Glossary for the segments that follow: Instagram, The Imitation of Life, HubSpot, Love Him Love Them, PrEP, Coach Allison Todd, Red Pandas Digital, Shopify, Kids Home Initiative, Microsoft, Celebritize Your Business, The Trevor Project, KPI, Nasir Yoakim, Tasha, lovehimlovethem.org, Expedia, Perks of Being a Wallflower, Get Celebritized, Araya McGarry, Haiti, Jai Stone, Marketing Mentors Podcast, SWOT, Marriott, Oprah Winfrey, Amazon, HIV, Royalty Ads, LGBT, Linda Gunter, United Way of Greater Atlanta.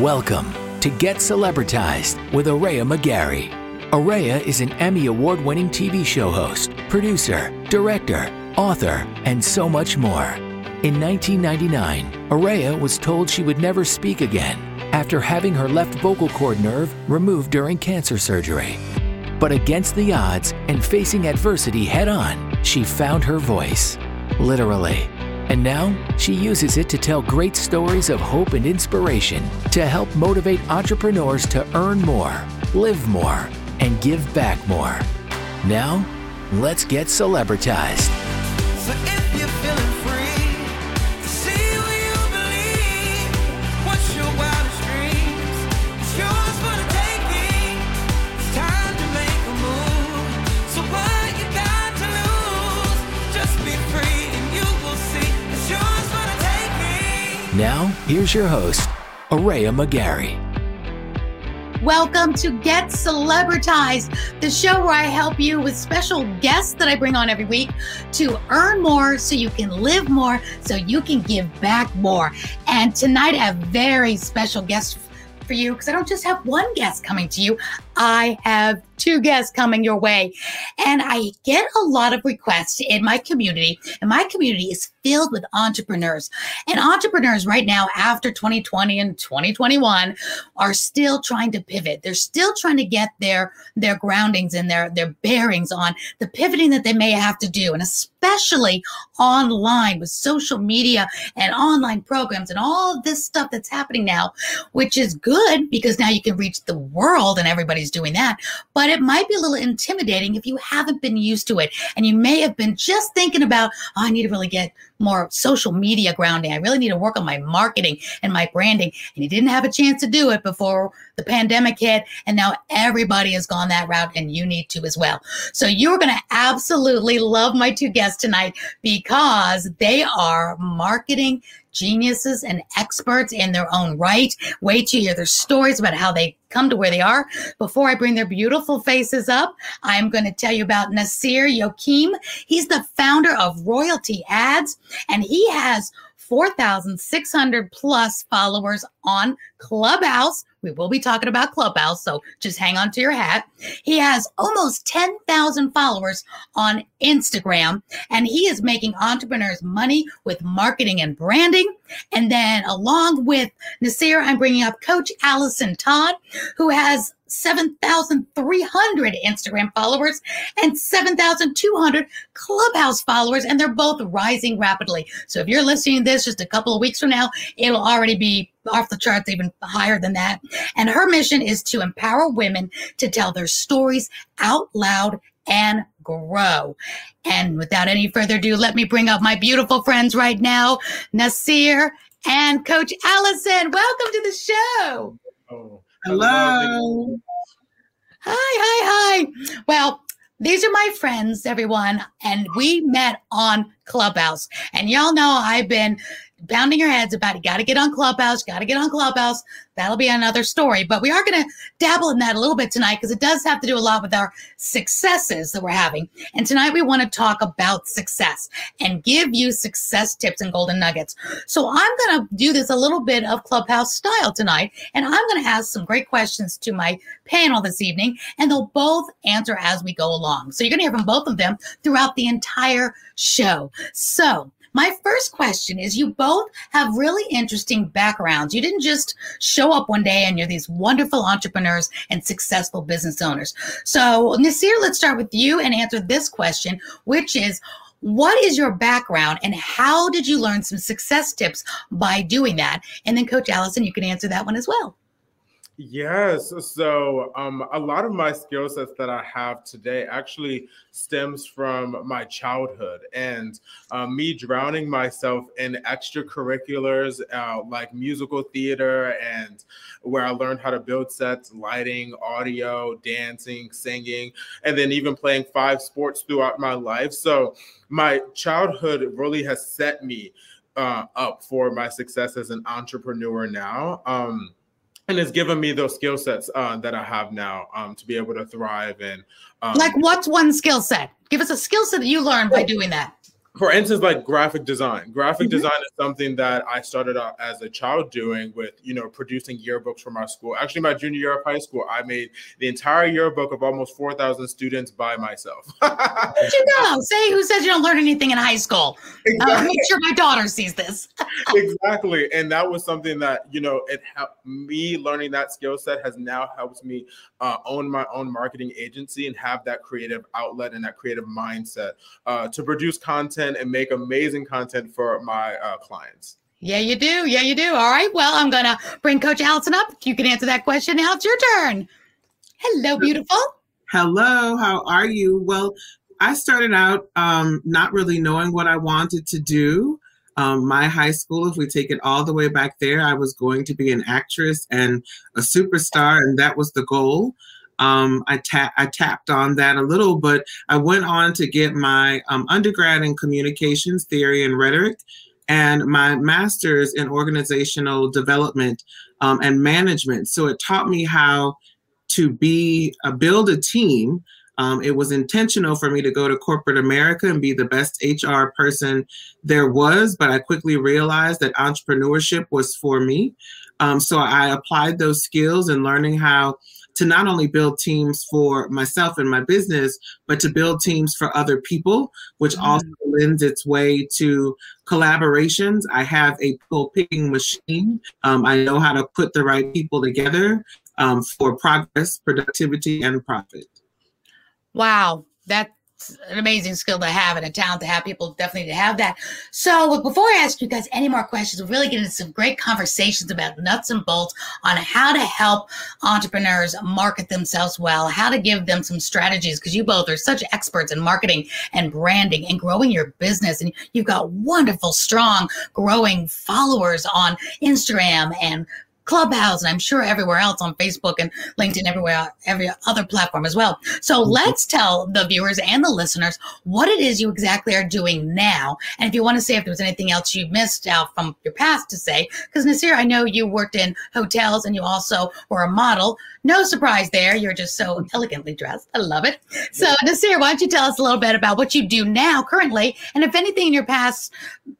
Welcome to Get Celebritized with Araya McGarry. Araya is an Emmy Award-winning TV show host, producer, director, author, and so much more. In 1999, Araya was told she would never speak again after having her left vocal cord nerve removed during cancer surgery. But against the odds and facing adversity head-on, she found her voice, literally. And now, she uses it to tell great stories of hope and inspiration to help motivate entrepreneurs to earn more, live more, and give back more. Now, let's get celebritized. So if you're feeling free, see what you believe. What's your wildest dreams? It's yours for the taking. It's time to make a move. So what you got to lose? Just be free and you will see. It's yours for the taking. Now, here's your host, Araya McGarry. Welcome to Get Celebritized, the show where I help you with special guests that I bring on every week to earn more so you can live more, so you can give back more. And tonight I have very special guests for you because I don't just have one guest coming to you. I have two guests coming your way. And I get a lot of requests in my community, and my community is filled with entrepreneurs. And entrepreneurs right now, after 2020 and 2021, are still trying to pivot. They're still trying to get their groundings and their bearings on the pivoting that they may have to do. And especially online with social media and online programs and all of this stuff that's happening now, which is good because now you can reach the world and everybody's doing that. But it might be a little intimidating if you haven't been used to it. And you may have been just thinking about, oh, I need to really get more social media grounding. I really need to work on my marketing and my branding. And you didn't have a chance to do it before the pandemic hit. And now everybody has gone that route and you need to as well. So you're going to absolutely love my two guests tonight because they are marketing geniuses and experts in their own right. Wait to hear their stories about how they come to where they are. Before I bring their beautiful faces up, I'm going to tell you about Nasir Yoakim. He's the founder of Royalty Ads, and he has 4,600 plus followers on Clubhouse. We will be talking about Clubhouse, so just hang on to your hat. He has almost 10,000 followers on Instagram, and he is making entrepreneurs money with marketing and branding. And then along with Nasir, I'm bringing up Coach Allison Todd, who has 7,300 Instagram followers and 7,200 Clubhouse followers, and they're both rising rapidly. So if you're listening to this just a couple of weeks from now, it'll already be off the charts, even higher than that. And her mission is to empower women to tell their stories out loud and grow. And without any further ado, let me bring up my beautiful friends right now, Nasir and Coach Allison. Welcome to the show. Oh. Hello. Hi. Well, these are my friends, everyone, and we met on Clubhouse. And y'all know I've been pounding your heads about you got to get on Clubhouse, That'll be another story. But we are going to dabble in that a little bit tonight because it does have to do a lot with our successes that we're having. And tonight we want to talk about success and give you success tips and golden nuggets. So I'm going to do this a little bit of Clubhouse style tonight. And I'm going to ask some great questions to my panel this evening. And they'll both answer as we go along. So you're going to hear from both of them throughout the entire show. So my first question is, you both have really interesting backgrounds. You didn't just show up one day and you're these wonderful entrepreneurs and successful business owners. So Nasir, let's start with you and answer this question, which is, what is your background and how did you learn some success tips by doing that? And then Coach Allison, you can answer that one as well. Yes. So a lot of my skill sets that I have today actually stems from my childhood and me drowning myself in extracurriculars like musical theater, and where I learned how to build sets, lighting, audio, dancing, singing, and then even playing 5 sports throughout my life. So my childhood really has set me up for my success as an entrepreneur now. And it's given me those skill sets that I have now to be able to thrive in. Like what's one skill set? Give us a skill set that you learned by doing that. for instance, like graphic design. Graphic design is something that I started out as a child doing with, you know, producing yearbooks for my school. Actually, my junior year of high school, I made the entire yearbook of almost 4,000 students by myself. Did you know? Say who says you don't learn anything in high school? Exactly. Make sure my daughter sees this. Exactly. And that was something that, you know, it helped me. Learning that skill set has now helped me own my own marketing agency and have that creative outlet and that creative mindset to produce content and make amazing content for my clients. Yeah, you do. Yeah, you do. All right. Well, I'm going to bring Coach Allison up. You can answer that question now. It's your turn. Hello, beautiful. Hello. How are you? Well, I started out not really knowing what I wanted to do. My high school, if we take it all the way back there, I was going to be an actress and a superstar, and that was the goal. I tapped on that a little, but I went on to get my undergrad in communications theory and rhetoric and my master's in organizational development and management. So it taught me how to build a team. It was intentional for me to go to corporate America and be the best HR person there was, but I quickly realized that entrepreneurship was for me. So I applied those skills and learning how to not only build teams for myself and my business, but to build teams for other people, which also lends its way to collaborations. I have a pull picking machine. I know how to put the right people together for progress, productivity, and profit. Wow, that's an amazing skill to have and a talent to have. People definitely to have that. So before I ask you guys any more questions, we're really getting into some great conversations about nuts and bolts on how to help entrepreneurs market themselves well, how to give them some strategies, because you both are such experts in marketing and branding and growing your business. And you've got wonderful, strong, growing followers on Instagram and Clubhouse, and I'm sure everywhere else on Facebook and LinkedIn, everywhere, every other platform as well. So let's tell the viewers and the listeners what it is you exactly are doing now. And if you want to say if there was anything else you missed out from your past to say, because Nasir, I know you worked in hotels and you also were a model. No surprise there. You're just so elegantly dressed. I love it. So Nasir, why don't you tell us a little bit about what you do now currently, and if anything in your past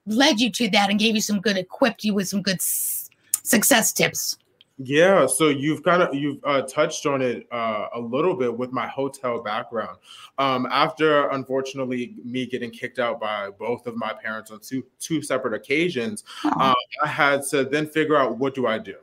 led you to that and gave you some good, equipped you with some good success tips. Yeah, so you've touched on it a little bit with my hotel background. After, unfortunately, me getting kicked out by both of my parents on two separate occasions, I had to then figure out, what do I do?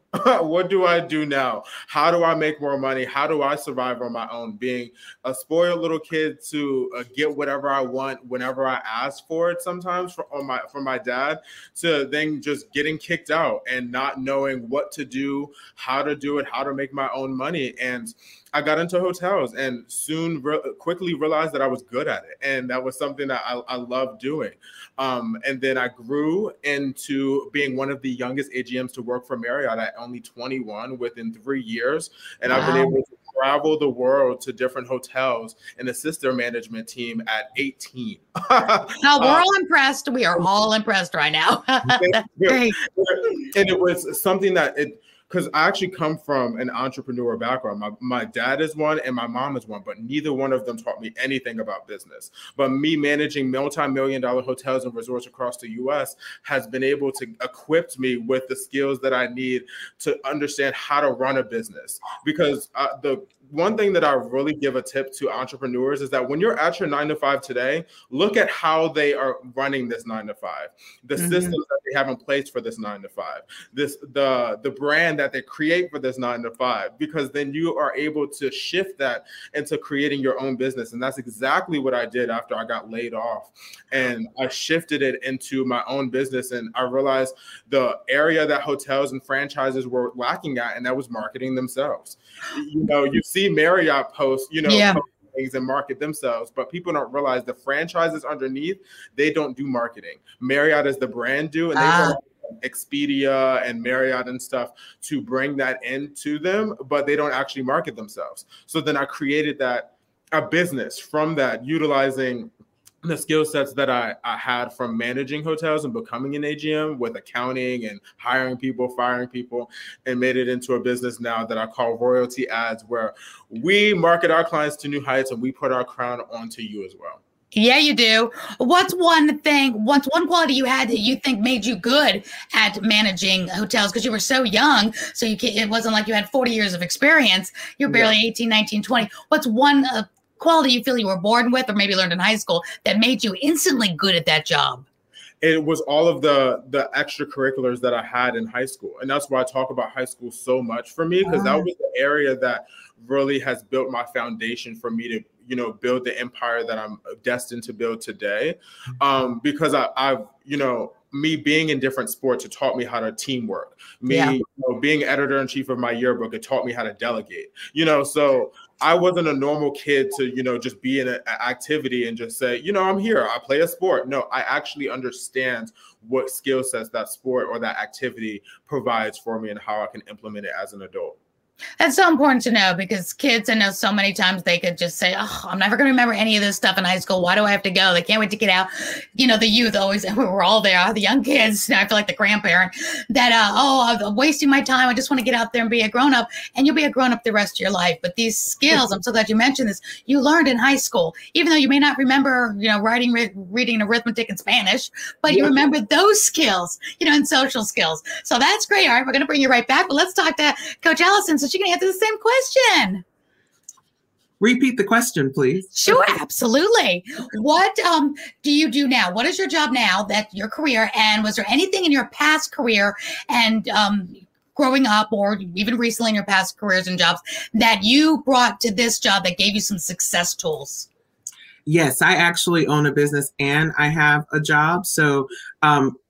What do I do now? How do I make more money? How do I survive on my own? Being a spoiled little kid to get whatever I want whenever I ask for it, sometimes from my dad, to then just getting kicked out and not knowing what to do, how to do it, how to make my own money. And I got into hotels and soon quickly realized that I was good at it. And that was something that I loved doing. And then I grew into being one of the youngest AGMs to work for Marriott at only 21 within 3 years. And wow. I've been able to travel the world to different hotels and assist their management team at 18. No, we're all impressed. We are all impressed right now. That's great. And it was something that because I actually come from an entrepreneur background. My dad is one and my mom is one, but neither one of them taught me anything about business. But me managing multi-million-dollar hotels and resorts across the U.S. has been able to equip me with the skills that I need to understand how to run a business. Because the one thing that I really give a tip to entrepreneurs is that when you're at your 9-to-5 today, look at how they are running this 9-to-5, the systems that they have in place for this 9-to-5, the brand that they create for this 9-to-5, because then you are able to shift that into creating your own business. And that's exactly what I did after I got laid off. And I shifted it into my own business. And I realized the area that hotels and franchises were lacking at, and that was marketing themselves. You know, you see Marriott posts, you know, things and market themselves, but people don't realize the franchises underneath, they don't do marketing. Marriott is the brand do, and they want Expedia and Marriott and stuff to bring that into them, but they don't actually market themselves. So then I created that a business from that, utilizing the skill sets that I had from managing hotels and becoming an AGM with accounting and hiring people, firing people, and made it into a business now that I call Royalty Ads, where we market our clients to new heights and we put our crown onto you as well. Yeah, you do. What's one quality you had that you think made you good at managing hotels? Because you were so young, so it wasn't like you had 40 years of experience. You're barely 18, 19, 20. What's one quality you feel you were born with or maybe learned in high school that made you instantly good at that job? It was all of the extracurriculars that I had in high school. And that's why I talk about high school so much for me, because that was the area that really has built my foundation for me to, you know, build the empire that I'm destined to build today. Because I've, you know, me being in different sports, it taught me how to teamwork. You know, being editor-in-chief of my yearbook, it taught me how to delegate, you know, so I wasn't a normal kid to, you know, just be in an activity and just say, you know, I'm here, I play a sport. No, I actually understand what skill sets that sport or that activity provides for me and how I can implement it as an adult. That's so important to know, because kids, I know so many times they could just say, oh, I'm never going to remember any of this stuff in high school. Why do I have to go? They can't wait to get out. You know, the youth always, we're all there, the young kids. Now I feel like the grandparent that, I'm wasting my time. I just want to get out there and be a grown up, and you'll be a grown up the rest of your life. But these skills, I'm so glad you mentioned this, you learned in high school, even though you may not remember, you know, writing, reading, arithmetic and Spanish, but you remember those skills, you know, and social skills. So that's great. All right, we're going to bring you right back. But let's talk to Coach Allison. So she's going to answer the same question. Repeat the question, please. Sure, absolutely. What do you do now? What is your job now, that your career? And was there anything in your past career and growing up, or even recently in your past careers and jobs, that you brought to this job that gave you some success tools? Yes, I actually own a business and I have a job. So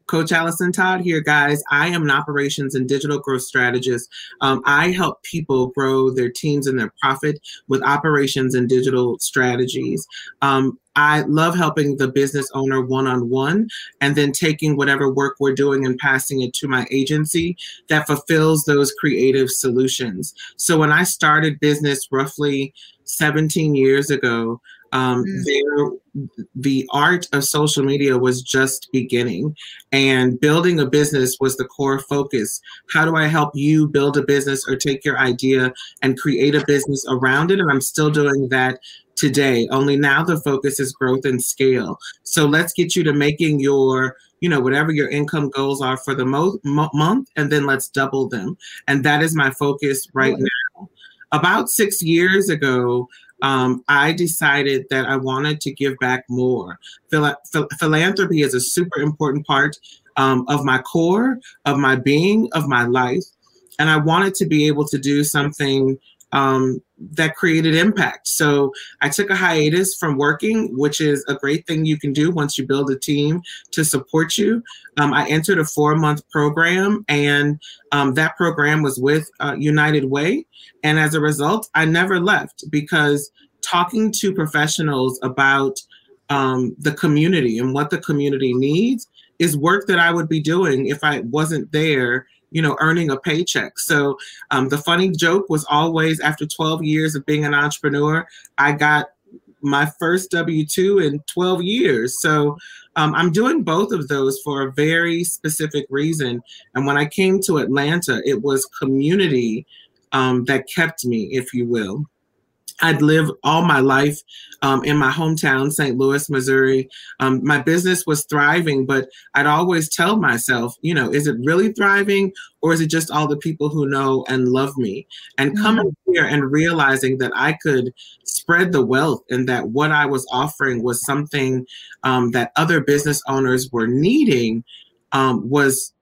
Coach Allison Todd here, guys. I am an operations and digital growth strategist. I help people grow their teams and their profit with operations and digital strategies. I love helping the business owner one-on-one, and then taking whatever work we're doing and passing it to my agency that fulfills those creative solutions. So when I started business roughly 17 years ago, the art of social media was just beginning, and building a business was the core focus. How do I help you build a business or take your idea and create a business around it? And I'm still doing that today, only now the focus is growth and scale. So let's get you to making your, you know, whatever your income goals are for the month, and then let's double them. And that is my focus right now. About 6 years ago, I decided that I wanted to give back more. Philanthropy is a super important part of my core, of my being, of my life. And I wanted to be able to do something that created impact. So I took a hiatus from working, which is a great thing you can do once you build a team to support you. I entered a 4-month program, and that program was with United Way. And as a result, I never left, because talking to professionals about the community and what the community needs is work that I would be doing if I wasn't there, you know, earning a paycheck. So the funny joke was always, after 12 years of being an entrepreneur, I got my first W-2 in 12 years. So I'm doing both of those for a very specific reason. And when I came to Atlanta, it was community that kept me, if you will. I'd lived all my life in my hometown, St. Louis, Missouri. My business was thriving, but I'd always tell myself, you know, is it really thriving, or is it just all the people who know and love me? And coming here and realizing that I could spread the wealth, and that what I was offering was something that other business owners were needing was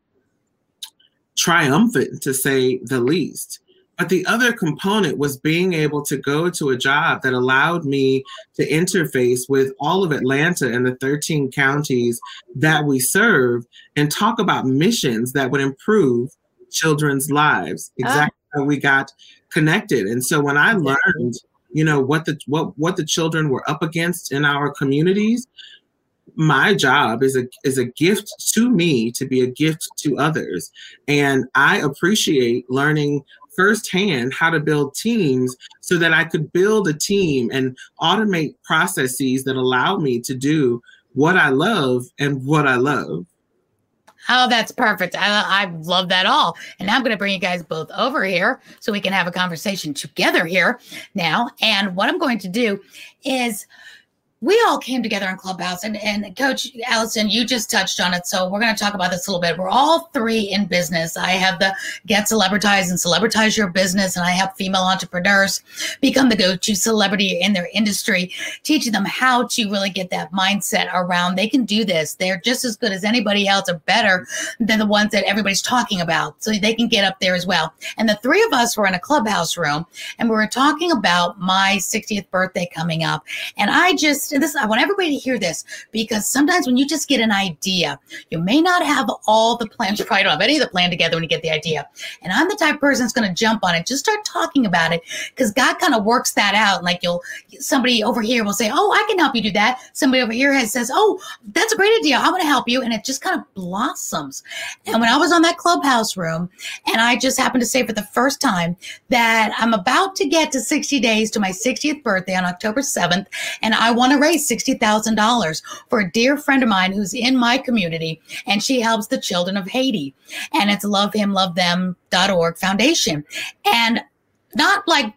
triumphant, to say the least. But the other component was being able to go to a job that allowed me to interface with all of Atlanta and the 13 counties that we serve, and talk about missions that would improve children's lives. Exactly how we got connected. And so when I learned, you know, what the children were up against in our communities, my job is a gift to me to be a gift to others. And I appreciate learning firsthand how to build teams, so that I could build a team and automate processes that allow me to do what I love and what I love. Oh, that's perfect. I love that all. And now I'm going to bring you guys both over here so we can have a conversation together here now. And what I'm going to do is we all came together on Clubhouse, and Coach Allison, you just touched on it. So we're going to talk about this a little bit. We're all three in business. I have the Get Celebritized and Celebritize Your Business, and I help female entrepreneurs become the go-to celebrity in their industry, teaching them how to really get that mindset around they can do this. They're just as good as anybody else or better than the ones that everybody's talking about, so they can get up there as well. And the three of us were in a Clubhouse room, and we were talking about my 60th birthday coming up, and I want everybody to hear this, because sometimes when you just get an idea, you may not have all the plans. You probably don't have any of the plan together when you get the idea. And I'm the type of person that's going to jump on it, just start talking about it, because God kind of works that out. Like somebody over here will say, oh, I can help you do that. Somebody over here says, oh, that's a great idea. I want to help you. And it just kind of blossoms. And when I was on that Clubhouse room, and I just happened to say for the first time that I'm about to get to 60 days to my 60th birthday on October 7th. And I want to raise $60,000 for a dear friend of mine who's in my community, and she helps the children of Haiti, and it's lovehimlovethem.org foundation. And not even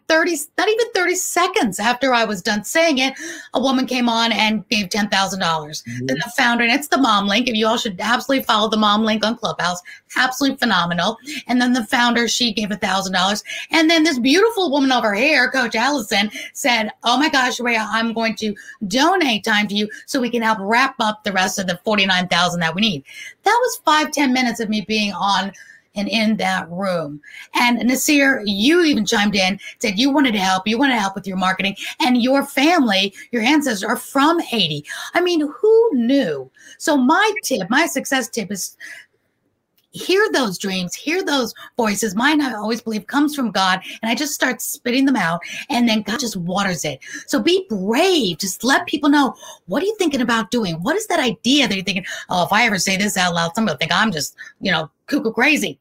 30 seconds after I was done saying it, a woman came on and gave $10,000. Mm-hmm. Then the founder, and it's the Mom Link, and you all should absolutely follow the Mom Link on Clubhouse. Absolutely phenomenal. And then the founder, she gave $1,000. And then this beautiful woman over here, Coach Allison, said, oh my gosh, Rhea, I'm going to donate time to you so we can help wrap up the rest of the $49,000 that we need. That was 5-10 minutes of me being on and in that room. And Nasir, you even chimed in, said you wanted to help. You wanted to help with your marketing, and your family, your ancestors are from Haiti. I mean, who knew? So my tip, my success tip is hear those dreams, hear those voices. Mine, I always believe, comes from God, and I just start spitting them out, and then God just waters it. So be brave. Just let people know, what are you thinking about doing? What is that idea that you're thinking? Oh, if I ever say this out loud, somebody will think I'm just, cuckoo crazy.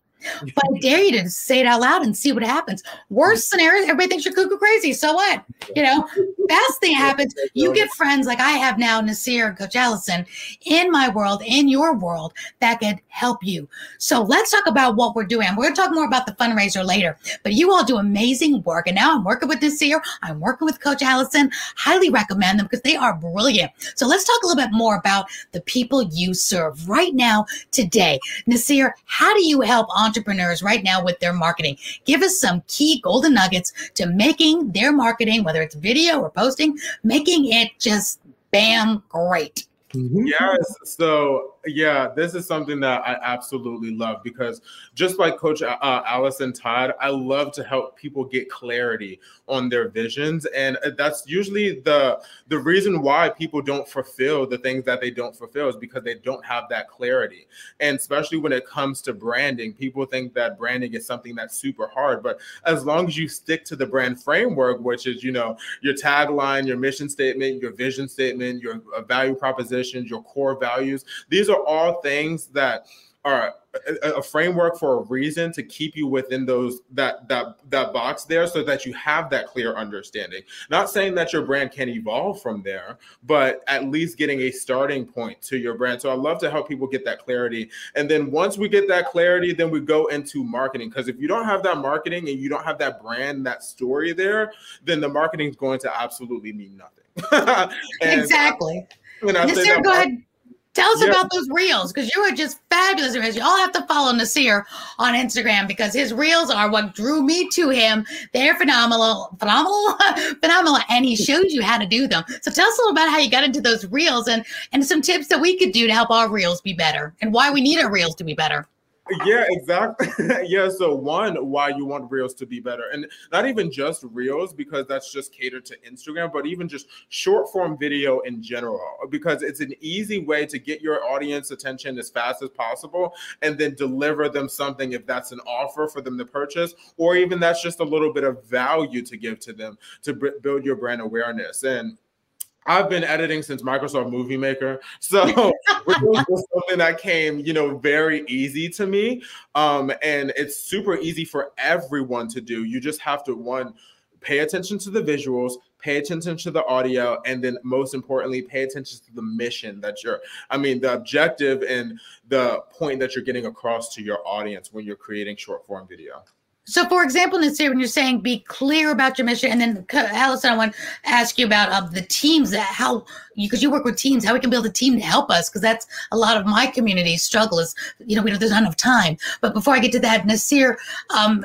But I dare you to say it out loud and see what happens. Worst scenario, everybody thinks you're cuckoo crazy. So what? Best thing happens. You get friends like I have now, Nasir and Coach Allison, in my world, in your world, that could help you. So let's talk about what we're doing. We're going to talk more about the fundraiser later. But you all do amazing work. And now I'm working with Nasir. I'm working with Coach Allison. Highly recommend them because they are brilliant. So let's talk a little bit more about the people you serve right now, today. Nasir, how do you help entrepreneurs right now with their marketing? Give us some key golden nuggets to making their marketing, whether it's video or posting, making it just bam great. Mm-hmm. Yes. So yeah, this is something that I absolutely love, because just like Coach Allison Todd, I love to help people get clarity on their visions. And that's usually the reason why people don't fulfill the things that they don't fulfill, is because they don't have that clarity. And especially when it comes to branding, people think that branding is something that's super hard. But as long as you stick to the brand framework, which is, your tagline, your mission statement, your vision statement, your value proposition, your core values. These are all things that are a framework for a reason, to keep you within those that box there, so that you have that clear understanding. Not saying that your brand can evolve from there, but at least getting a starting point to your brand. So I love to help people get that clarity. And then once we get that clarity, then we go into marketing. Because if you don't have that marketing and you don't have that brand, that story there, then the marketing is going to absolutely mean nothing. Exactly. Nasir, go ahead. Tell us about those reels, because you are just fabulous. You all have to follow Nasir on Instagram, because his reels are what drew me to him. They're phenomenal, phenomenal, and he shows you how to do them. So tell us a little about how you got into those reels, and some tips that we could do to help our reels be better, and why we need our reels to be better. Yeah, exactly. Yeah. So why you want reels to be better, and not even just reels, because that's just catered to Instagram, but even just short form video in general, because it's an easy way to get your audience attention as fast as possible, and then deliver them something, if that's an offer for them to purchase, or even that's just a little bit of value to give to them to build your brand awareness. And I've been editing since Microsoft Movie Maker, so reels was something that came, very easy to me, and it's super easy for everyone to do. You just have to, one, pay attention to the visuals, pay attention to the audio, and then most importantly, pay attention to the mission that the objective and the point that you're getting across to your audience when you're creating short form video. So, for example, Nasir, when you're saying be clear about your mission, and then Allison, I want to ask you about the teams, that how, because you work with teams, how we can build a team to help us, because that's a lot of my community struggle is, you know, we don't, there's not enough time. But before I get to that, Nasir,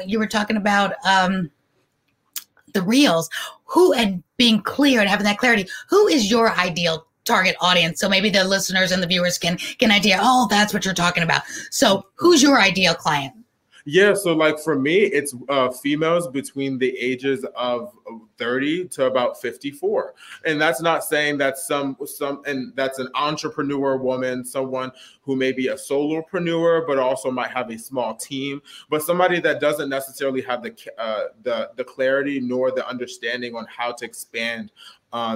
you were talking about the reels, who, and being clear and having that clarity. Who is your ideal target audience? So maybe the listeners and the viewers can get an idea, oh, that's what you're talking about. So who's your ideal client? Yeah, so like for me, it's females between the ages of 30 to about 54. And that's not saying that's and that's an entrepreneur woman, someone who may be a solopreneur, but also might have a small team, but somebody that doesn't necessarily have the clarity nor the understanding on how to expand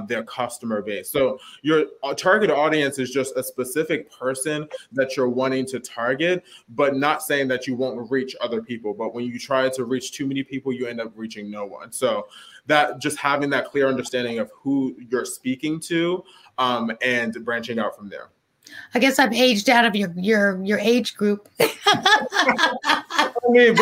their customer base. So your target audience is just a specific person that you're wanting to target, but not saying that you won't reach other people. But when you try to reach too many people, you end up reaching no one. So that just having that clear understanding of who you're speaking to and branching out from there. I guess I've aged out of your age group. I mean,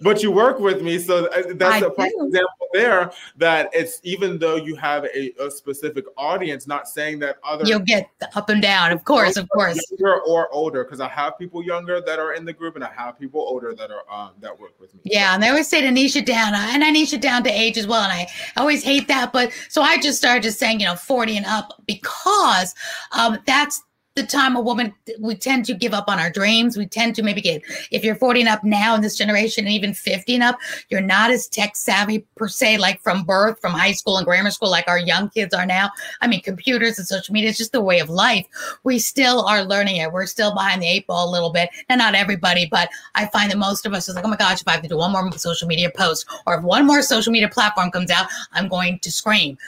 but you work with me, so that's a example there. That it's, even though you have a specific audience, not saying that other, you'll get the up and down, of course, younger or older, because I have people younger that are in the group, and I have people older that are that work with me. Yeah, and they always say to niche it down, and I niche it down to age as well, and I always hate that, but so I just started just saying 40 and up, because that's the time a woman, we tend to give up on our dreams. We tend to maybe get, if you're 40 and up now in this generation, and even 50 and up, you're not as tech savvy per se, like from birth, from high school and grammar school, like our young kids are now. I mean, computers and social media is just the way of life. We still are learning it. We're still behind the eight ball a little bit, and not everybody, but I find that most of us is like, oh my gosh, if I have to do one more social media post, or if one more social media platform comes out, I'm going to scream,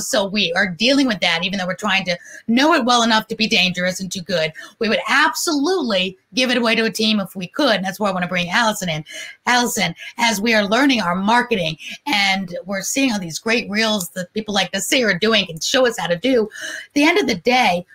so we are dealing with that, even though we're trying to know it well enough to be dangerous. Isn't too good. We would absolutely give it away to a team if we could. And that's where I want to bring Allison in. Allison, as we are learning our marketing and we're seeing all these great reels that people like Nasir are doing and show us how to do, at the end of the day,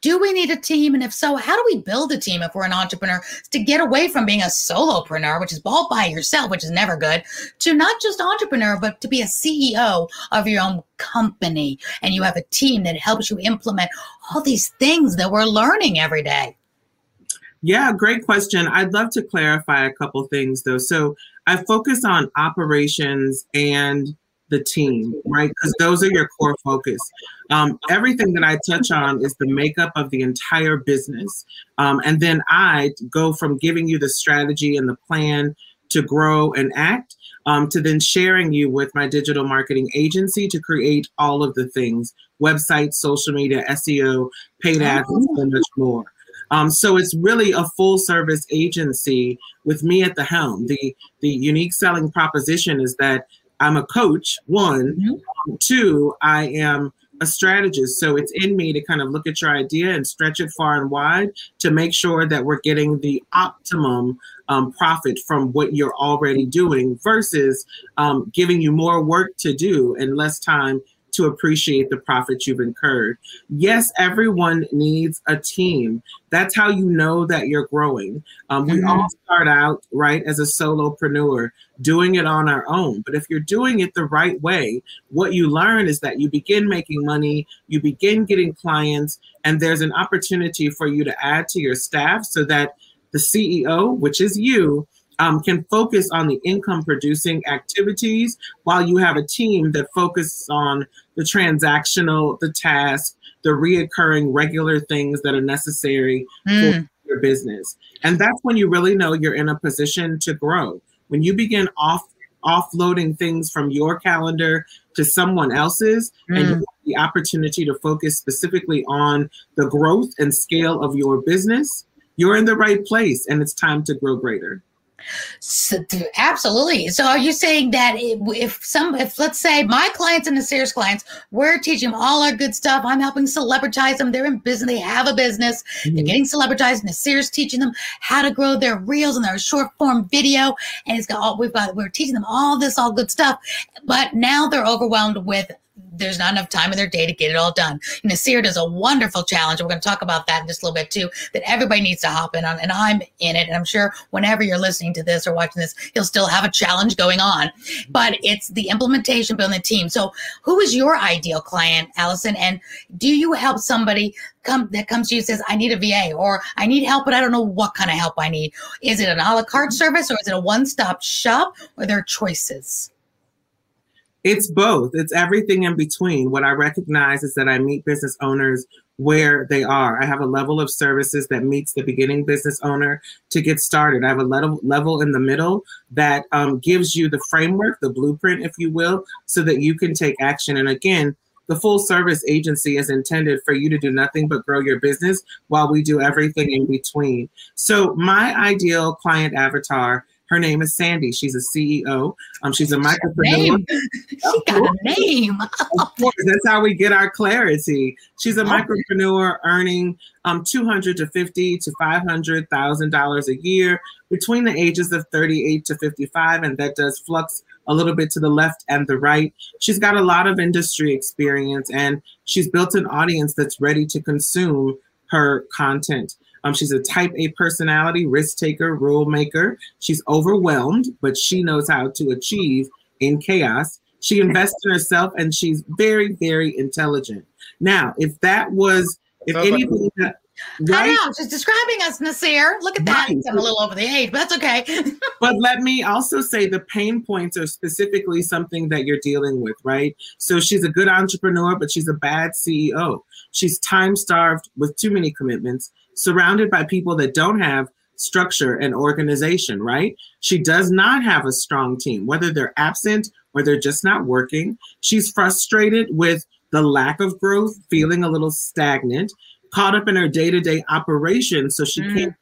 do we need a team? And if so, how do we build a team if we're an entrepreneur to get away from being a solopreneur, which is all by yourself, which is never good, to not just entrepreneur, but to be a CEO of your own company. And you have a team that helps you implement all these things that we're learning every day. Yeah, great question. I'd love to clarify a couple things, though. So I focus on operations and the team, right? Because those are your core focus. Everything that I touch on is the makeup of the entire business. And then I go from giving you the strategy and the plan to grow and act, to then sharing you with my digital marketing agency to create all of the things, websites, social media, SEO, paid ads, and much more. So it's really a full service agency with me at the helm. The unique selling proposition is that I'm a coach, one. Mm-hmm. Two, I am a strategist. So it's in me to kind of look at your idea and stretch it far and wide to make sure that we're getting the optimum profit from what you're already doing versus giving you more work to do and less time to appreciate the profit you've incurred. Yes, everyone needs a team. That's how you know that you're growing. We all start out, right, as a solopreneur, doing it on our own. But if you're doing it the right way, what you learn is that you begin making money, you begin getting clients, and there's an opportunity for you to add to your staff so that the CEO, which is you, can focus on the income producing activities while you have a team that focuses on the transactional, the task, the reoccurring regular things that are necessary for your business. And that's when you really know you're in a position to grow. When you begin offloading things from your calendar to someone else's, and you have the opportunity to focus specifically on the growth and scale of your business, you're in the right place and it's time to grow greater. So, absolutely. So are you saying that if let's say my clients and Nasir's clients, we're teaching them all our good stuff. I'm helping celebritize them. They're in business. They have a business. Mm-hmm. They're getting celebritized. Nasir's teaching them how to grow their reels and their short form video. And we're teaching them all this, all good stuff. But now they're overwhelmed with there's not enough time in their day to get it all done. Nasir does a wonderful challenge. We're going to talk about that in just a little bit too, that everybody needs to hop in on, and I'm in it. And I'm sure whenever you're listening to this or watching this, he'll still have a challenge going on, but it's the implementation, building the team. So who is your ideal client, Allison? And do you help somebody that comes to you and says, I need a VA, or I need help, but I don't know what kind of help I need? Is it an a la carte service, or is it a one-stop shop, or their choices? It's both. It's everything in between. What I recognize is that I meet business owners where they are. I have a level of services that meets the beginning business owner to get started. I have a level in the middle that gives you the framework, the blueprint, if you will, so that you can take action. And again, the full service agency is intended for you to do nothing but grow your business while we do everything in between. So my ideal client avatar, her name is Sandy. She's a CEO. She's a micropreneur. She got a name. Of course, that's how we get our clarity. She's a micropreneur earning $250,000 to $500,000 a year between the ages of 38 to 55, and that does flux a little bit to the left and the right. She's got a lot of industry experience, and she's built an audience that's ready to consume her content. She's a type A personality, risk taker, rule maker. She's overwhelmed, but she knows how to achieve in chaos. She invests in herself, and she's very, very intelligent. Now, if that was, if anything, like, right? I know, she's describing us, Nasir. Look at that. Right. I'm a little over the age, but that's okay. But let me also say the pain points are specifically something that you're dealing with, right? So she's a good entrepreneur, but she's a bad CEO. She's time-starved with too many commitments, surrounded by people that don't have structure and organization, right? She does not have a strong team, whether they're absent or they're just not working. She's frustrated with the lack of growth, feeling a little stagnant, caught up in her day-to-day operations, so she can't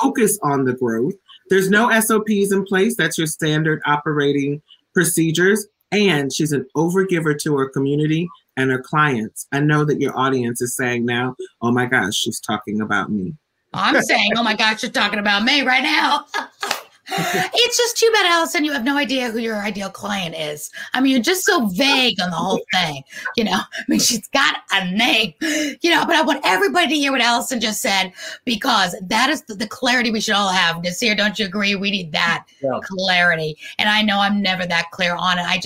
focus on the growth. There's no SOPs in place. That's your standard operating procedures. And she's an overgiver to her community and her clients. I know that your audience is saying now, oh my gosh, she's talking about me. I'm saying, oh my gosh, you're talking about me right now. It's just too bad, Allison, you have no idea who your ideal client is. I mean, you're just so vague on the whole thing. You know, I mean, she's got a name, you know, but I want everybody to hear what Allison just said, because that is the clarity we should all have. Nasir, don't you agree? We need that clarity. And I know I'm never that clear on it. I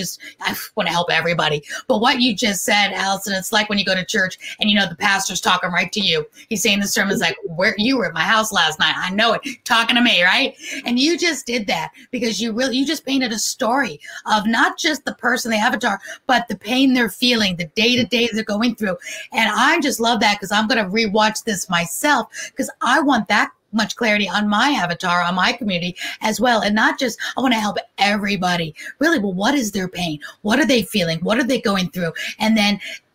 want to help everybody. But what you just said, Allison, it's like when you go to church and, you know, the pastor's talking right to you. He's saying the sermon's like, where you were at my house last night. I know it. Talking to me, right? And you just did that because you just painted a story of not just the person, the avatar, but the pain they're feeling, the day-to-day they're going through. And I just love that, because I'm going to rewatch this myself, because I want that much clarity on my avatar, on my community as well. And not just, I want to help everybody. Really, well, what is their pain? What are they feeling? What are they going through?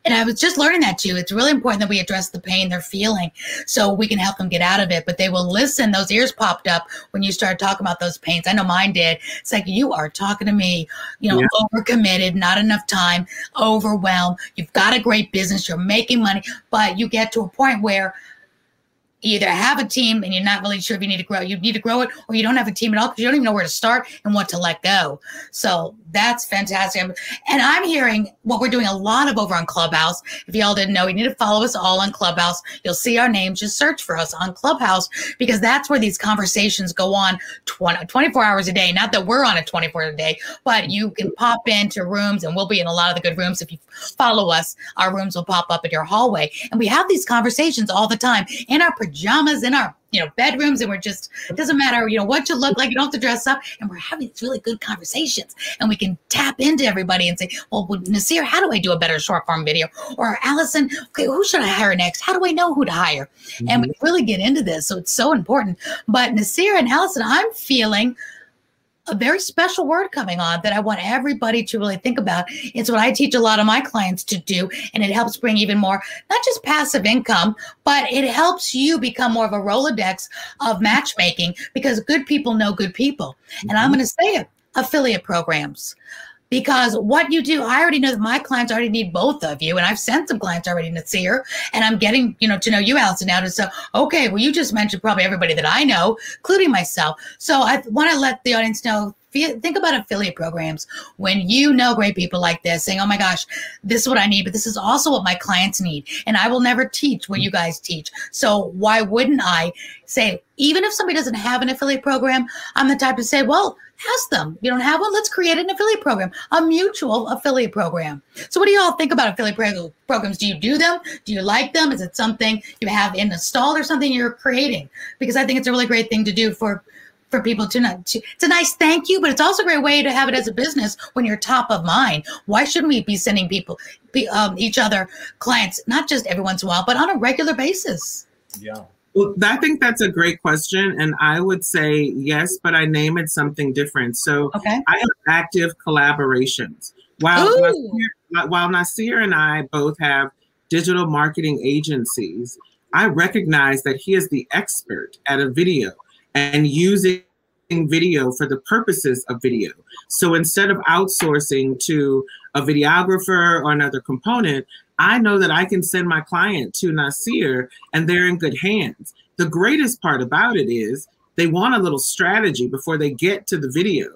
And I was just learning that too. It's really important that we address the pain they're feeling so we can help them get out of it. But they will listen. Those ears popped up when you started talking about those pains. I know mine did. It's like, you are talking to me, you know, overcommitted, not enough time, overwhelmed. You've got a great business. You're making money, but you get to a point where you either have a team and you're not really sure if you need to grow. You need to grow it, or you don't have a team at all because you don't even know where to start and what to let go. So that's fantastic. And I'm hearing what we're doing a lot of over on Clubhouse. If y'all didn't know, you need to follow us all on Clubhouse. You'll see our names. Just search for us on Clubhouse, because that's where these conversations go on 24 hours a day. Not that we're on it 24 a day, but you can pop into rooms, and we'll be in a lot of the good rooms. If you follow us, our rooms will pop up in your hallway. And we have these conversations all the time in our pajamas, in our, you know, bedrooms, and we're just, it doesn't matter, you know, what you look like, you don't have to dress up, and we're having these really good conversations, and we can tap into everybody and say, well, Nasir, how do I do a better short form video? Or Allison, okay, who should I hire next? How do I know who to hire? And we really get into this, so it's so important. But Nasir and Allison, I'm feeling a very special word coming on that I want everybody to really think about. It's what I teach a lot of my clients to do, and it helps bring even more, not just passive income, but it helps you become more of a Rolodex of matchmaking, because good people know good people. And I'm going to say it, affiliate programs. Because what you do, I already know that my clients already need both of you. And I've sent some clients already to see her. And I'm getting, you know, to know you, Allison, now. So, okay, well, you just mentioned probably everybody that I know, including myself. So I want to let the audience know Think about affiliate programs. When you know great people like this saying, oh my gosh, this is what I need, but this is also what my clients need. And I will never teach what you guys teach. So why wouldn't I say, even if somebody doesn't have an affiliate program, I'm the type to say, well, ask them. You don't have one? Let's create an affiliate program, a mutual affiliate program. So what do you all think about affiliate programs? Do you do them? Do you like them? Is it something you have installed or something you're creating? Because I think it's a really great thing to do for people to not to, it's a nice thank you, but it's also a great way to have it as a business when you're top of mind. Why shouldn't we be sending people, each other clients, not just every once in a while, but on a regular basis? Yeah. Well, I think that's a great question. And I would say yes, but I name it something different. So okay. I have active collaborations. While Nasir and I both have digital marketing agencies, I recognize that he is the expert at a video and using video for the purposes of video. So instead of outsourcing to a videographer or another component, I know that I can send my client to Nasir and they're in good hands. The greatest part about it is they want a little strategy before they get to the video.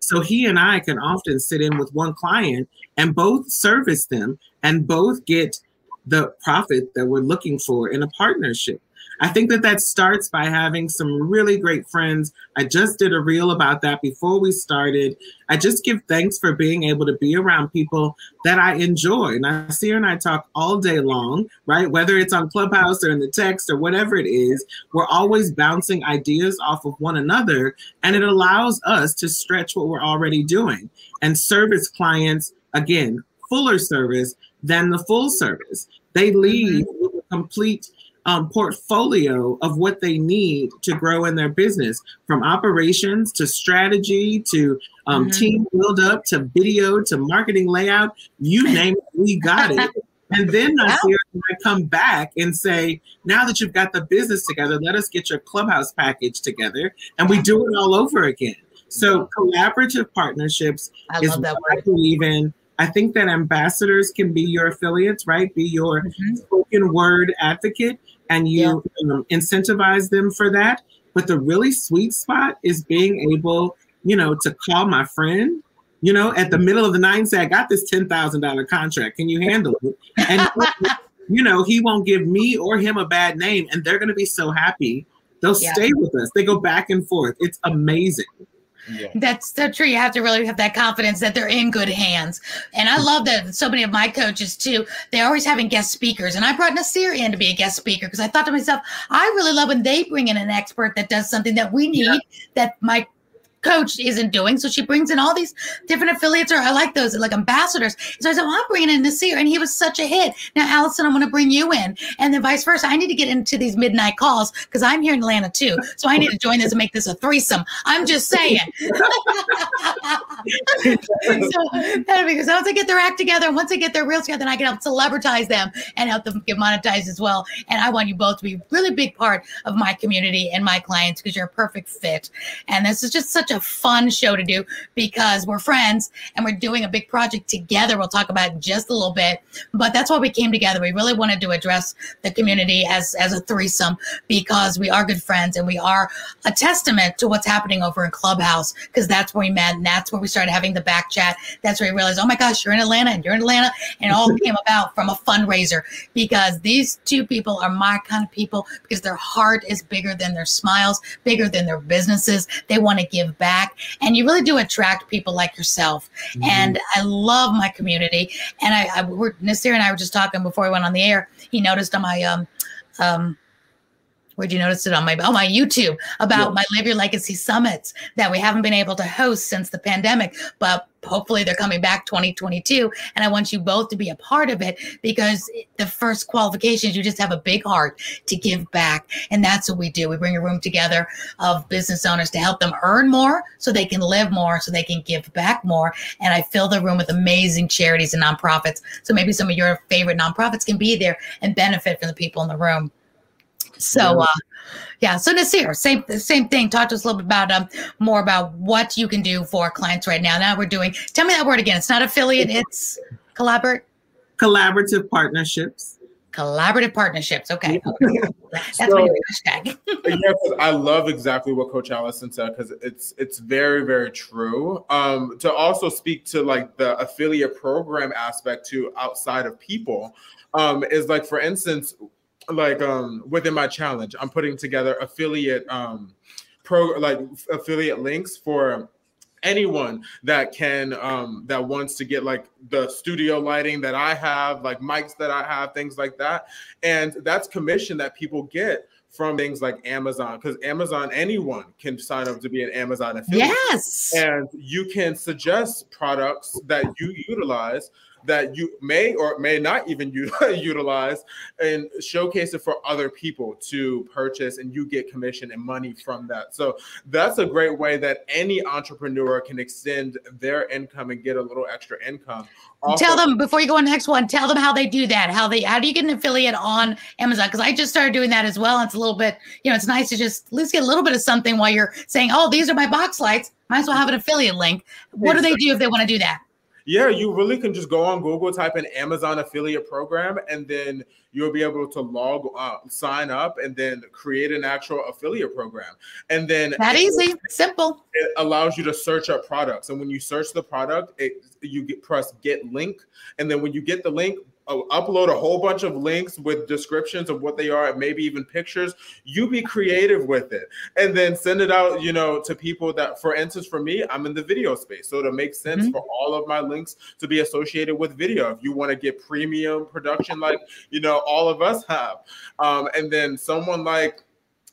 So he and I can often sit in with one client and both service them and both get the profit that we're looking for in a partnership. I think that starts by having some really great friends. I just did a reel about that before we started. I just give thanks for being able to be around people that I enjoy. Nasir and I talk all day long, right? Whether it's on Clubhouse or in the text or whatever it is, we're always bouncing ideas off of one another, and it allows us to stretch what we're already doing and service clients, again, fuller service than the full service. They leave with a complete portfolio of what they need to grow in their business, from operations to strategy to team build up to video to marketing layout. You name it, we got it. And then Nasir and I come back and say, now that you've got the business together, let us get your Clubhouse package together. And we do it all over again. So collaborative partnerships is what I believe in. I think that ambassadors can be your affiliates, right? Be your spoken word advocate, and you incentivize them for that. But the really sweet spot is being able, to call my friend, at the middle of the night and say, I got this $10,000 contract. Can you handle it? And, he won't give me or him a bad name, and they're going to be so happy. They'll stay with us. They go back and forth. It's amazing. Yeah. That's so true. You have to really have that confidence that they're in good hands. And I love that so many of my coaches, too, they're always having guest speakers. And I brought Nasir in to be a guest speaker because I thought to myself, I really love when they bring in an expert that does something that we need that my coach isn't doing. So she brings in all these different affiliates, or I like those, like ambassadors. So I said, well, I'm bringing in Nasir, and he was such a hit. Now, Allison, I'm going to bring you in, and then vice versa. I need to get into these midnight calls because I'm here in Atlanta too. So I need to join this and make this a threesome. I'm just saying. Because once I get their act together, once I get their reels together, then I can help celebritize them and help them get monetized as well. And I want you both to be a really big part of my community and my clients because you're a perfect fit. And this is just such a fun show to do because we're friends and we're doing a big project together. We'll talk about it in just a little bit, but that's why we came together. We really wanted to address the community as a threesome because we are good friends and we are a testament to what's happening over in Clubhouse, because that's where we met and that's where we started having the back chat. That's where we realized, oh my gosh, you're in Atlanta, and it all came about from a fundraiser because these two people are my kind of people because their heart is bigger than their smiles, bigger than their businesses. They want to give back, and you really do attract people like yourself. And I love my community. And Nasir and I were just talking before we went on the air. He noticed on my where'd you notice it on my YouTube about my Live Your Legacy Summits that we haven't been able to host since the pandemic, but hopefully they're coming back 2022. And I want you both to be a part of it because the first qualification is you just have a big heart to give back. And that's what we do. We bring a room together of business owners to help them earn more so they can live more, so they can give back more. And I fill the room with amazing charities and nonprofits. So maybe some of your favorite nonprofits can be there and benefit from the people in the room. So, so Nasir, same thing. Talk to us a little bit about more about what you can do for clients right now. Now we're doing, tell me that word again. It's not affiliate, it's collaborative partnerships. Collaborative partnerships. Okay. That's so, my hashtag. Yes, I love exactly what Coach Allison said, because it's very, very true. To also speak to like the affiliate program aspect to outside of people, is like, for instance, like within my challenge, I'm putting together affiliate affiliate links for anyone that can, that wants to get like the studio lighting that I have, like mics that I have, things like that. And that's commission that people get from things like Amazon, because Amazon, anyone can sign up to be an Amazon affiliate. Yes. And you can suggest products that you utilize that you may or may not even utilize, and showcase it for other people to purchase, and you get commission and money from that. So that's a great way that any entrepreneur can extend their income and get a little extra income. Tell them, before you go on the next one, tell them how they do that. How do you get an affiliate on Amazon? Because I just started doing that as well. And it's a little bit, you know, it's nice to just at least get a little bit of something while you're saying, oh, these are my box lights. Might as well have an affiliate link. What do they do if they want to do that? Yeah, you really can just go on Google, type in Amazon affiliate program, and then you'll be able to sign up, and then create an actual affiliate program. And then that easy, simple. It allows you to search up products. And when you search the product, you press get link. And then when you get the link, upload a whole bunch of links with descriptions of what they are, and maybe even pictures. You be creative with it, and then send it out, you know, to people that, for instance, for me, I'm in the video space. So it makes sense for all of my links to be associated with video. If you want to get premium production, like, you know, all of us have, and then someone like,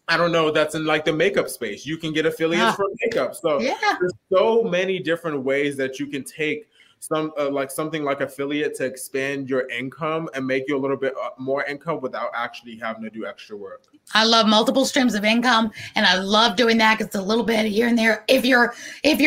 I don't know, that's in like the makeup space, you can get affiliates for makeup. So there's so many different ways that you can take something like affiliate to expand your income and make you a little bit more income without actually having to do extra work. I love multiple streams of income, and I love doing that because it's a little bit here and there. If you're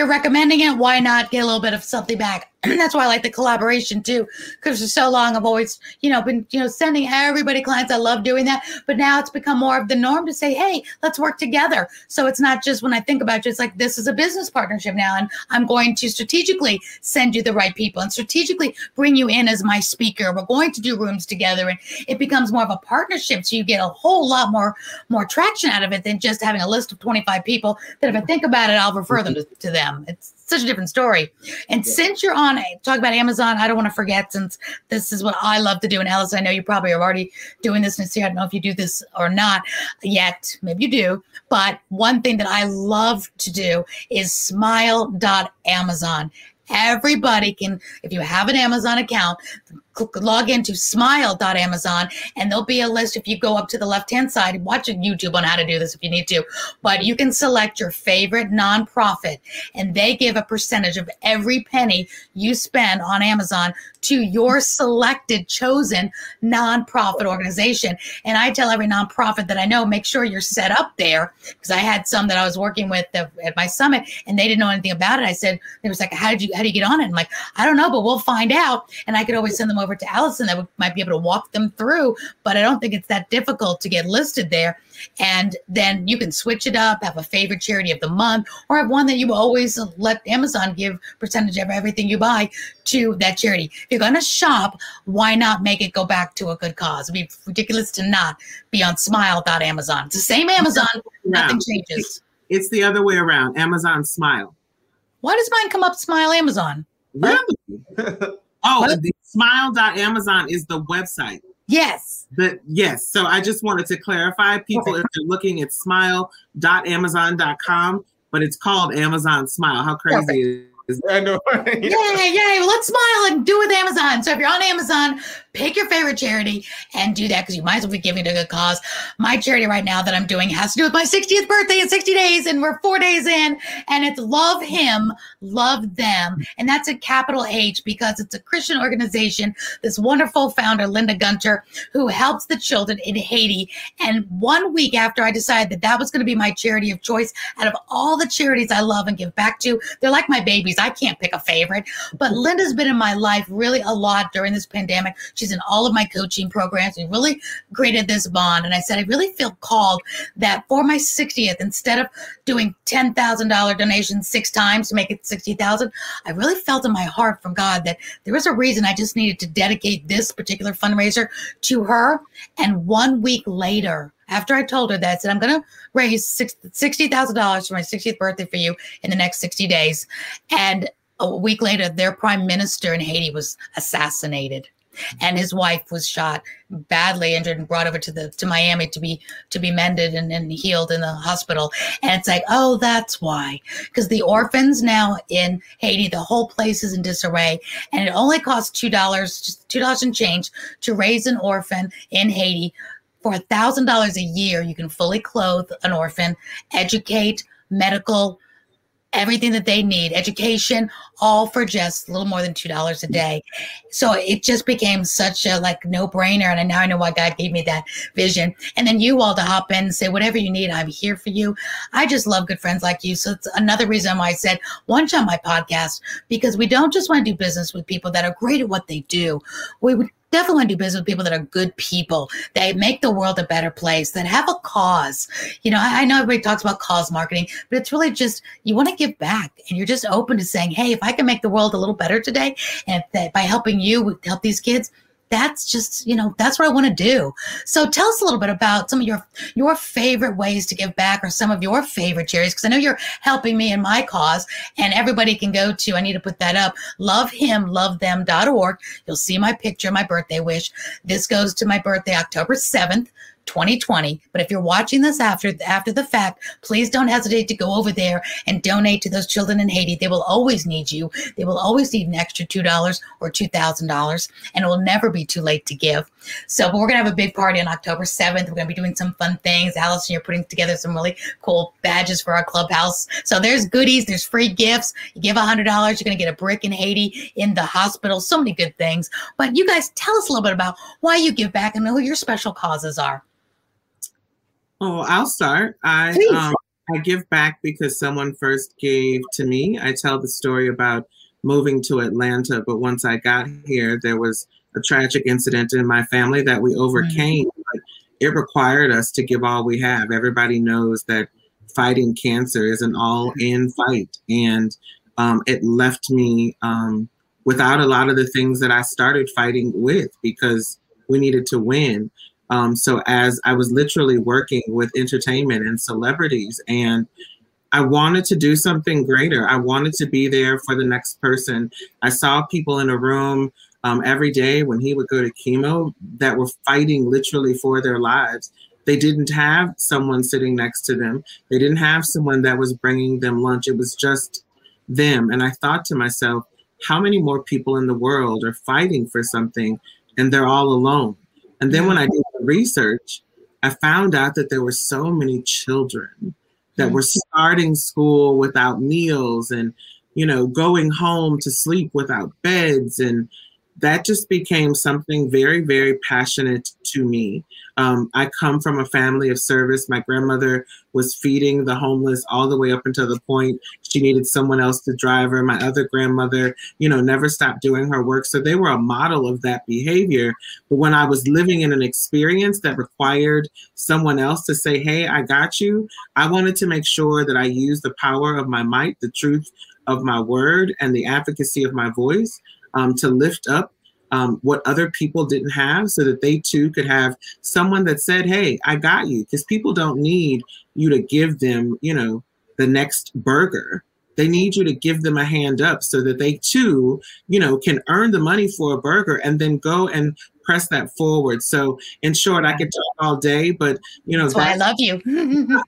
recommending it, why not get a little bit of something back? That's why I like the collaboration too, because for so long I've always, you know, been, you know, sending everybody clients. I love doing that, but now it's become more of the norm to say, hey, let's work together. So it's not just, when I think about it, it's like, this is a business partnership now, and I'm going to strategically send you the right people and strategically bring you in as my speaker. We're going to do rooms together, and it becomes more of a partnership. So you get a whole lot more traction out of it than just having a list of 25 people that if I think about it, I'll refer them to them. It's such a different story. And since you're on, talk about Amazon, I don't want to forget, since this is what I love to do. And Alice, I know you probably are already doing this, and I don't know if you do this or not yet. Maybe you do. But one thing that I love to do is smile.amazon. Everybody can, if you have an Amazon account, log into smile.amazon, and there'll be a list. If you go up to the left-hand side, watch a YouTube on how to do this if you need to, but you can select your favorite nonprofit, and they give a percentage of every penny you spend on Amazon to your selected, chosen nonprofit organization. And I tell every nonprofit that I know, make sure you're set up there, because I had some that I was working with at my summit, and they didn't know anything about it. I said, they was like, how do you get on it? I'm like, I don't know, but we'll find out. And I could always send them over to Allison that might be able to walk them through, but I don't think it's that difficult to get listed there. And then you can switch it up, have a favorite charity of the month, or have one that you always let Amazon give percentage of everything you buy to that charity. If you're going to shop, why not make it go back to a good cause? It'd be ridiculous to not be on smile.amazon. It's the same Amazon, nothing changes. It's the other way around, Amazon Smile. Why does mine come up Smile Amazon? Really? Oh, smile.amazon is the website. Yes. Yes. So I just wanted to clarify, people, if they're looking at smile.amazon.com, but it's called Amazon Smile. How crazy is that? I know. Yay. Well, let's smile and do with Amazon. So if you're on Amazon, pick your favorite charity and do that, because you might as well be giving to a good cause. My charity right now that I'm doing has to do with my 60th birthday in 60 days, and we're 4 days in, and it's Love Him, Love Them. And that's a capital H, because it's a Christian organization. This wonderful founder, Linda Gunter, who helps the children in Haiti. And 1 week after I decided that was going to be my charity of choice out of all the charities I love and give back to, they're like my babies. celebrities. I can't pick a favorite, but Linda's been in my life really a lot during this pandemic. She's in all of my coaching programs. We really created this bond. And I said, I really feel called that for my 60th, instead of doing $10,000 donations 6 times to make it 60,000, I really felt in my heart from God that there was a reason I just needed to dedicate this particular fundraiser to her. And 1 week later, after I told her that, I said, I'm going to raise $60,000 for my 60th birthday for you in the next 60 days. And a week later, their prime minister in Haiti was assassinated. And his wife was shot, badly injured, and brought over to Miami to be mended and healed in the hospital. And it's like, oh, that's why. Because the orphans now in Haiti, the whole place is in disarray. And it only costs $2, just $2 and change to raise an orphan in Haiti. For $1,000 a year, you can fully clothe an orphan, educate, medical, everything that they need, education, all for just a little more than $2 a day. So it just became such a like no-brainer. And now I know why God gave me that vision. And then you all to hop in and say, whatever you need, I'm here for you. I just love good friends like you. So it's another reason why I said, why don't you on my podcast? Because we don't just want to do business with people that are great at what they do. We would definitely want to do business with people that are good people, that make the world a better place, that have a cause. You know, I know everybody talks about cause marketing, but it's really just, you want to give back and you're just open to saying, hey, if I can make the world a little better today and that by helping you help these kids, that's just, you know, that's what I want to do. So tell us a little bit about some of your favorite ways to give back or some of your favorite charities, because I know you're helping me in my cause, and everybody can go to, I need to put that up, lovehimlovethem.org. You'll see my picture, my birthday wish. This goes to my birthday, October 7th. 2020. But if you're watching this after the fact, please don't hesitate to go over there and donate to those children in Haiti. They will always need you. They will always need an extra $2 or $2,000, and it will never be too late to give. So but we're going to have a big party on October 7th. We're going to be doing some fun things. Allison, you're putting together some really cool badges for our clubhouse. So there's goodies. There's free gifts. You give $100, you're going to get a brick in Haiti, in the hospital. So many good things. But you guys, tell us a little bit about why you give back and who your special causes are. Oh, I'll start. I give back because someone first gave to me. I tell the story about moving to Atlanta, but once I got here, there was a tragic incident in my family that we overcame. But it required us to give all we have. Everybody knows that fighting cancer is an all-in fight, and it left me without a lot of the things that I started fighting with because we needed to win. So as I was literally working with entertainment and celebrities, and I wanted to do something greater. I wanted to be there for the next person. I saw people in a room every day when he would go to chemo that were fighting literally for their lives. They didn't have someone sitting next to them. They didn't have someone that was bringing them lunch. It was just them. And I thought to myself, how many more people in the world are fighting for something and they're all alone? And then when I did the research, I found out that there were so many children that were starting school without meals and, you know, going home to sleep without beds. And that just became something very, very passionate to me. I come from a family of service. My grandmother was feeding the homeless all the way up until the point she needed someone else to drive her. My other grandmother, you know, never stopped doing her work. So they were a model of that behavior. But when I was living in an experience that required someone else to say, hey, I got you, I wanted to make sure that I used the power of my might, the truth of my word, and the advocacy of my voice to lift up what other people didn't have so that they too could have someone that said, hey, I got you. Because people don't need you to give them, you know, the next burger. They need you to give them a hand up so that they too, you know, can earn the money for a burger and then go and press that forward. So in short, I could talk all day, but you know, that's why I love you.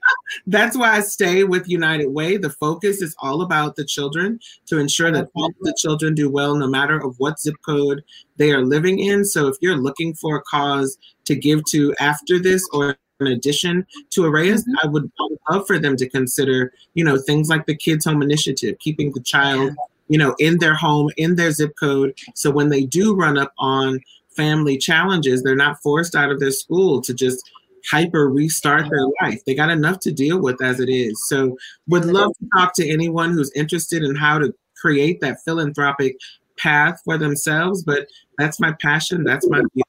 That's why I stay with United Way. The focus is all about the children to ensure that all of the children do well, no matter of what zip code they are living in. So if you're looking for a cause to give to after this, or in addition to Araya's, I would love for them to consider, you know, things like the Kids Home Initiative, keeping the child, you know, in their home, in their zip code. So when they do run up on family challenges, they're not forced out of their school to just hyper restart their life. They got enough to deal with as it is. So would love to talk to anyone who's interested in how to create that philanthropic path for themselves. But that's my passion. That's my view.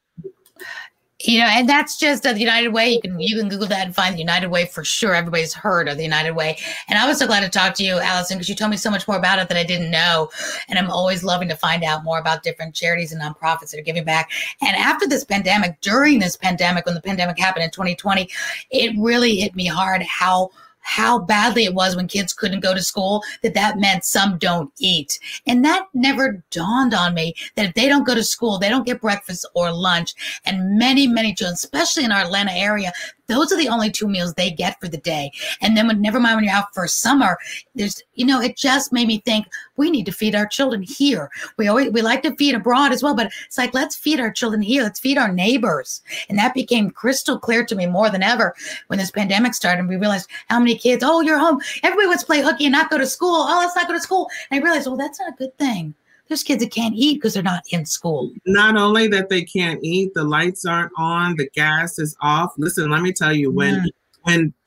You know, and that's just the United Way. You can Google that and find the United Way for sure. Everybody's heard of the United Way. And I was so glad to talk to you, Allison, because you told me so much more about it that I didn't know. And I'm always loving to find out more about different charities and nonprofits that are giving back. And after this pandemic, during this pandemic, when the pandemic happened in 2020, it really hit me hard how badly it was when kids couldn't go to school, that meant some don't eat. And that never dawned on me that if they don't go to school, they don't get breakfast or lunch. And many, many children, especially in our Atlanta area, those are the only two meals they get for the day. And then never mind when you're out for summer, it just made me think we need to feed our children here. We like to feed abroad as well, but it's like, let's feed our children here. Let's feed our neighbors. And that became crystal clear to me more than ever when this pandemic started and we realized how many kids, oh, you're home. Everybody wants to play hooky and not go to school. Oh, let's not go to school. And I realized, well, that's not a good thing. There's kids that can't eat because they're not in school. Not only that they can't eat, the lights aren't on, the gas is off. Listen, let me tell you, when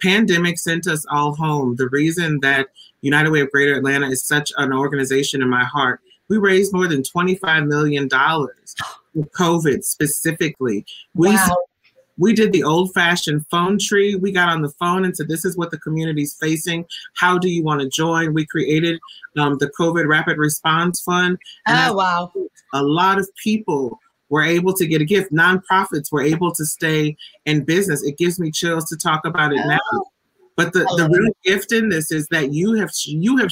pandemic sent us all home, the reason that United Way of Greater Atlanta is such an organization in my heart, we raised more than $25 million for COVID specifically. We did the old-fashioned phone tree. We got on the phone and said, this is what the community's facing. How do you want to join? We created the COVID Rapid Response Fund. Oh, wow. A lot of people were able to get a gift. Nonprofits were able to stay in business. It gives me chills to talk about it now. But the real gift in this is that you have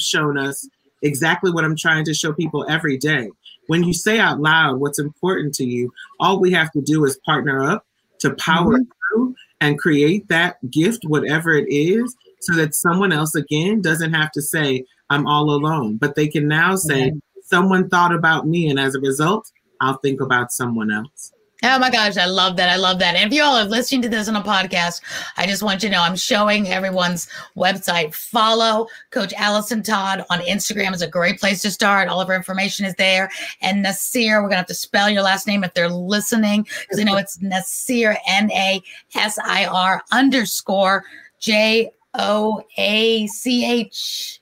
shown us exactly what I'm trying to show people every day. When you say out loud what's important to you, all we have to do is partner up to power through and create that gift, whatever it is, so that someone else, again, doesn't have to say, I'm all alone. But they can now say, someone thought about me, and as a result, I'll think about someone else. Oh my gosh, I love that. I love that. And if you all are listening to this on a podcast, I just want you to know I'm showing everyone's website. Follow Coach Allison Todd on Instagram is a great place to start. All of her information is there. And Nasir, we're going to have to spell your last name if they're listening, because I know it's Nasir, Nasir _JOACH.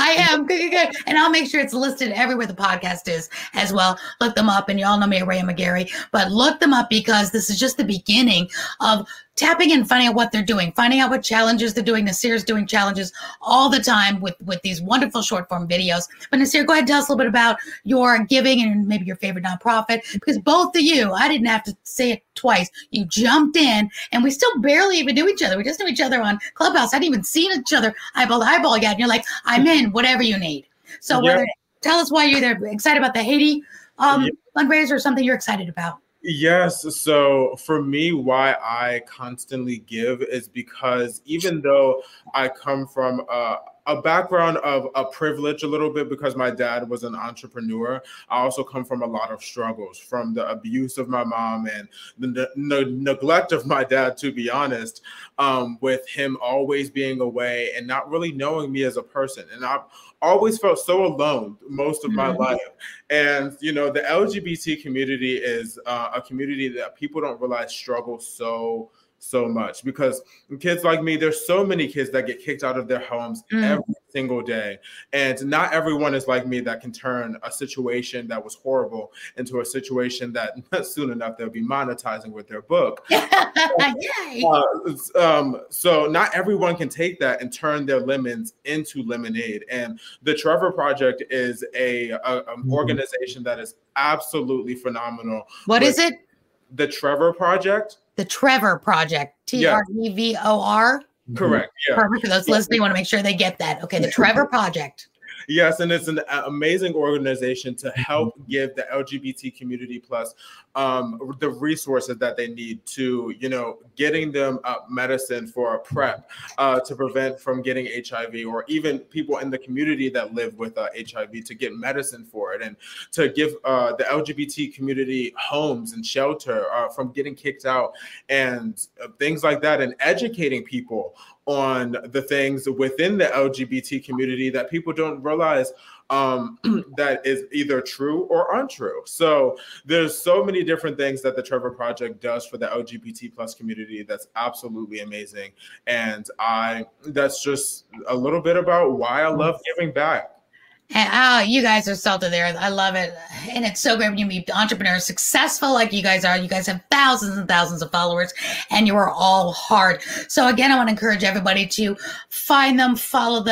I am. Good. And I'll make sure it's listed everywhere the podcast is as well. Look them up. And you all know me, Araya McGarry, but look them up because this is just the beginning of tapping in, finding out what they're doing, finding out what challenges they're doing. Nasir's doing challenges all the time with these wonderful short form videos. But Nasir, go ahead and tell us a little bit about your giving and maybe your favorite nonprofit, because both of you, I didn't have to say it twice. You jumped in and we still barely even knew each other. We just knew each other on Clubhouse. I hadn't even seen each other eyeball to eyeball yet. And you're like, I'm in, whatever you need. So tell us why you're there, excited about the Haiti fundraiser or something you're excited about. Yes. So for me, why I constantly give is because even though I come from a background of a privilege a little bit because my dad was an entrepreneur, I also come from a lot of struggles, from the abuse of my mom and the neglect of my dad, to be honest, with him always being away and not really knowing me as a person. And I've always felt so alone most of my life. And, you know, the LGBT community is a community that people don't realize struggles so much, because kids like me, there's so many kids that get kicked out of their homes every single day. And not everyone is like me that can turn a situation that was horrible into a situation that soon enough they'll be monetizing with their book. So not everyone can take that and turn their lemons into lemonade. And the Trevor Project is an organization that is absolutely phenomenal. What is it? The Trevor Project. The Trevor Project, Trevor. Correct. Yeah. Perfect. For those listening, want to make sure they get that. Okay, the Trevor Project. Yes, and it's an amazing organization to help give the LGBT community plus the resources that they need to, you know, getting them medicine for a PrEP to prevent from getting HIV, or even people in the community that live with HIV to get medicine for it, and to give the LGBT community homes and shelter from getting kicked out and things like that, and educating people on the things within the LGBT community that people don't realize that is either true or untrue. So there's so many different things that the Trevor Project does for the LGBT plus community that's absolutely amazing. And that's just a little bit about why I love giving back. And, oh, you guys are salted there. I love it. And it's so great when you meet entrepreneurs successful like you guys are. You guys have thousands and thousands of followers, and you are all hard. So again, I want to encourage everybody to find them, follow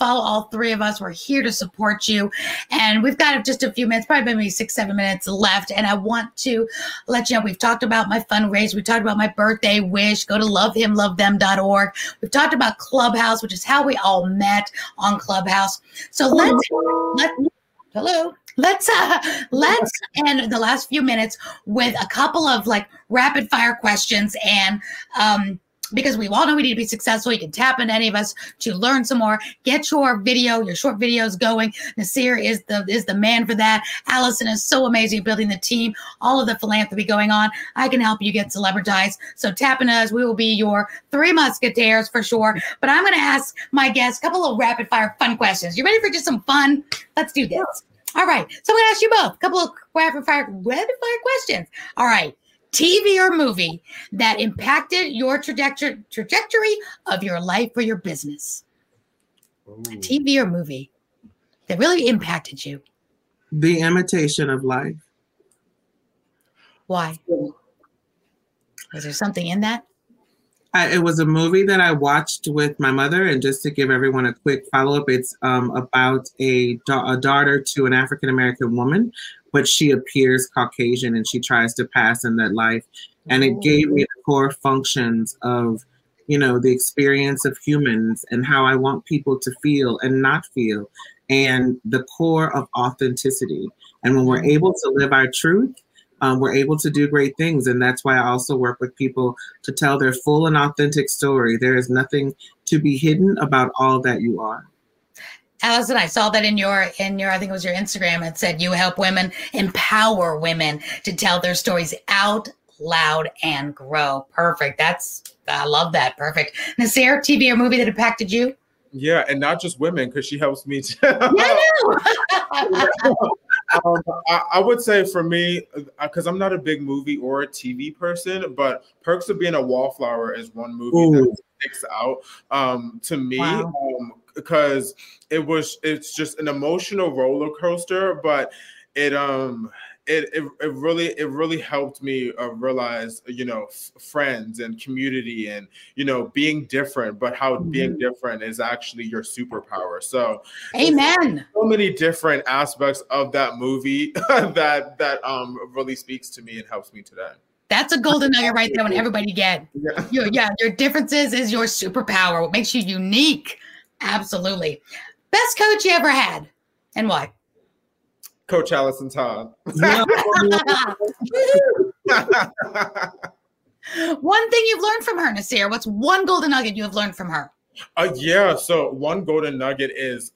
all three of us. We're here to support you. And we've got just a few minutes, probably maybe 6-7 minutes left. And I want to let you know, we've talked about my fundraiser. We talked about my birthday wish. Go to lovehimlovethem.org. We've talked about Clubhouse, which is how we all met on Clubhouse. So let's end the last few minutes with a couple of like rapid fire questions, and because we all know we need to be successful. You can tap into any of us to learn some more. Get your video, your short videos going. Nasir is the man for that. Allison is so amazing at building the team, all of the philanthropy going on. I can help you get celebritized. So tap into us. We will be your three musketeers for sure. But I'm going to ask my guests a couple of rapid fire fun questions. You ready for just some fun? Let's do this. All right. So I'm going to ask you both a couple of rapid fire questions. All right. TV or movie that impacted your trajectory of your life or your business? Ooh. TV or movie that really impacted you? The Imitation of Life. Why? Was there something in that? It was a movie that I watched with my mother, and just to give everyone a quick follow-up, it's about a daughter to an African-American woman, but she appears Caucasian and she tries to pass in that life. And it gave me the core functions of, you know, the experience of humans and how I want people to feel and not feel, and the core of authenticity. And when we're able to live our truth, we're able to do great things. And that's why I also work with people to tell their full and authentic story. There is nothing to be hidden about all that you are. Allison, I saw that in your, I think it was your Instagram. It said you help women, empower women to tell their stories out loud and grow. Perfect. I love that. Perfect. Nasir, TV or movie that impacted you? Yeah, and not just women, because she helps me too. Yeah, I know. I would say for me, because I'm not a big movie or a TV person, but Perks of Being a Wallflower is one movie that sticks out to me. Wow. Because it's just an emotional roller coaster, but it really helped me realize, you know, friends and community, and, you know, being different, but how being different is actually your superpower. So amen. So many different aspects of that movie that really speaks to me and helps me today. That's a golden nugget right there. When everybody get your differences is your superpower. What makes you unique? Absolutely. Best coach you ever had, and why? Coach Allison Todd. One thing you've learned from her, Nasir. What's one golden nugget you have learned from her? So one golden nugget is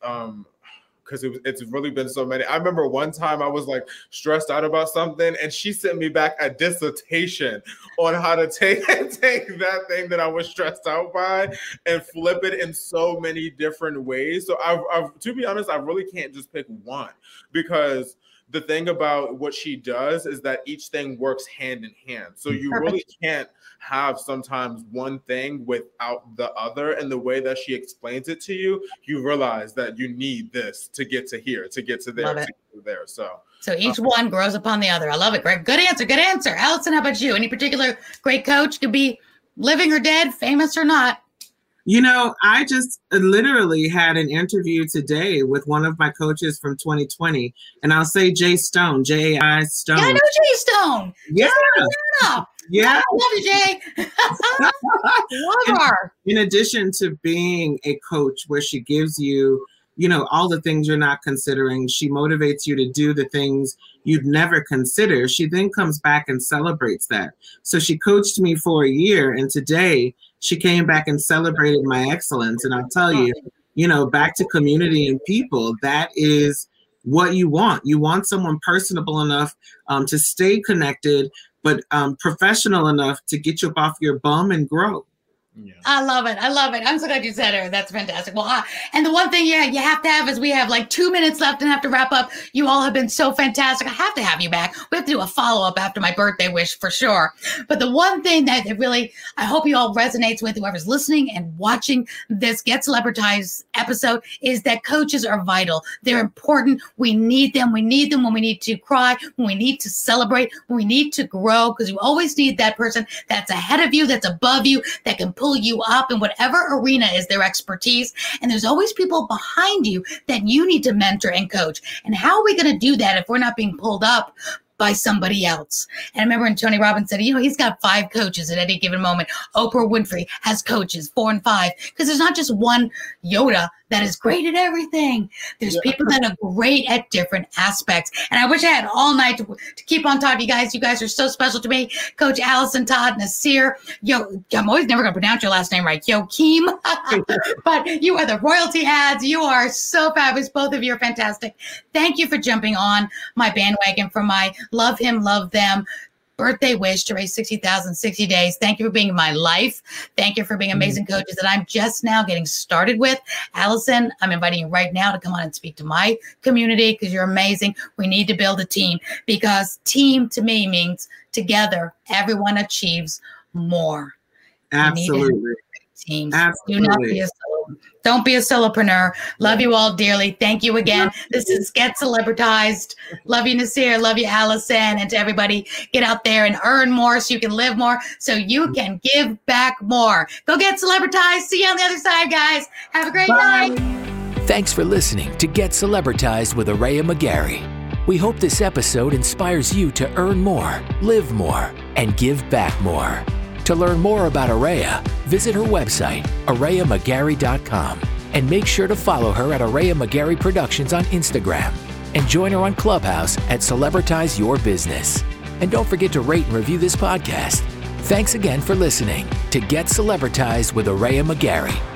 because it's really been so many. I remember one time I was like stressed out about something, and she sent me back a dissertation on how to take that thing that I was stressed out by and flip it in so many different ways. So I've, to be honest, I really can't just pick one, because the thing about what she does is that each thing works hand in hand. So you really can't have sometimes one thing without the other. And the way that she explains it to you, you realize that you need this to get to here, to get to there, So each one grows upon the other. I love it. Great. Good answer. Good answer. Allison, how about you? Any particular great coach? Could be living or dead, famous or not. You know, I just literally had an interview today with one of my coaches from 2020, and I'll say Jai Stone, Jai Stone. Yeah, I know Jai Stone. Yeah. Yeah. I love Jay. Love her. In addition to being a coach where she gives you, you know, all the things you're not considering, she motivates you to do the things you'd never consider. She then comes back and celebrates that. So she coached me for a year, and today she came back and celebrated my excellence. And I'll tell you, you know, back to community and people, that is what you want. You want someone personable enough to stay connected, but professional enough to get you up off your bum and grow. Yeah. I love it. I love it. I'm so glad you said her. That's fantastic. Well, and the one thing you have to have is we have like 2 minutes left and have to wrap up. You all have been so fantastic. I have to have you back. We have to do a follow-up after my birthday wish for sure. But the one thing that it really, I hope you all resonates with whoever's listening and watching this Get Celebritized episode is that coaches are vital. They're important. We need them. We need them when we need to cry, when we need to celebrate, when we need to grow, because you always need that person that's ahead of you, that's above you, that can pull you up in whatever arena is their expertise. And there's always people behind you that you need to mentor and coach. And how are we going to do that if we're not being pulled up by somebody else? And I remember when Tony Robbins said, you know, he's got 5 coaches at any given moment. Oprah Winfrey has coaches, 4 and 5, because there's not just one Yoda that is great at everything. There's people that are great at different aspects. And I wish I had all night to keep on talking to you guys. You guys are so special to me. Coach Allison Todd, Nasir, I'm always never going to pronounce your last name right, Yoakim. But you are the Royalty Ads. You are so fabulous. Both of you are fantastic. Thank you for jumping on my bandwagon for my Love Him, Love Them birthday wish to raise $60,000 in 60 days. Thank you for being in my life. Thank you for being amazing coaches that I'm just now getting started with. Allison, I'm inviting you right now to come on and speak to my community because you're amazing. We need to build a team because team to me means together, everyone achieves more. Absolutely. Teams. Absolutely. Do not be a solo. Don't be a solopreneur. Love you all dearly. Thank you again. This is Get Celebritized. Love you, Nasir. Love you, Allison. And to everybody, get out there and earn more so you can live more, so you can give back more. Go get celebritized. See you on the other side, guys. Have a great night. Thanks for listening to Get Celebritized with Araya McGarry. We hope this episode inspires you to earn more, live more, and give back more. To learn more about Araya, visit her website, arayamcgarry.com, and make sure to follow her at Araya McGarry Productions on Instagram and join her on Clubhouse at Celebritize Your Business. And don't forget to rate and review this podcast. Thanks again for listening to Get Celebritized with Araya McGarry.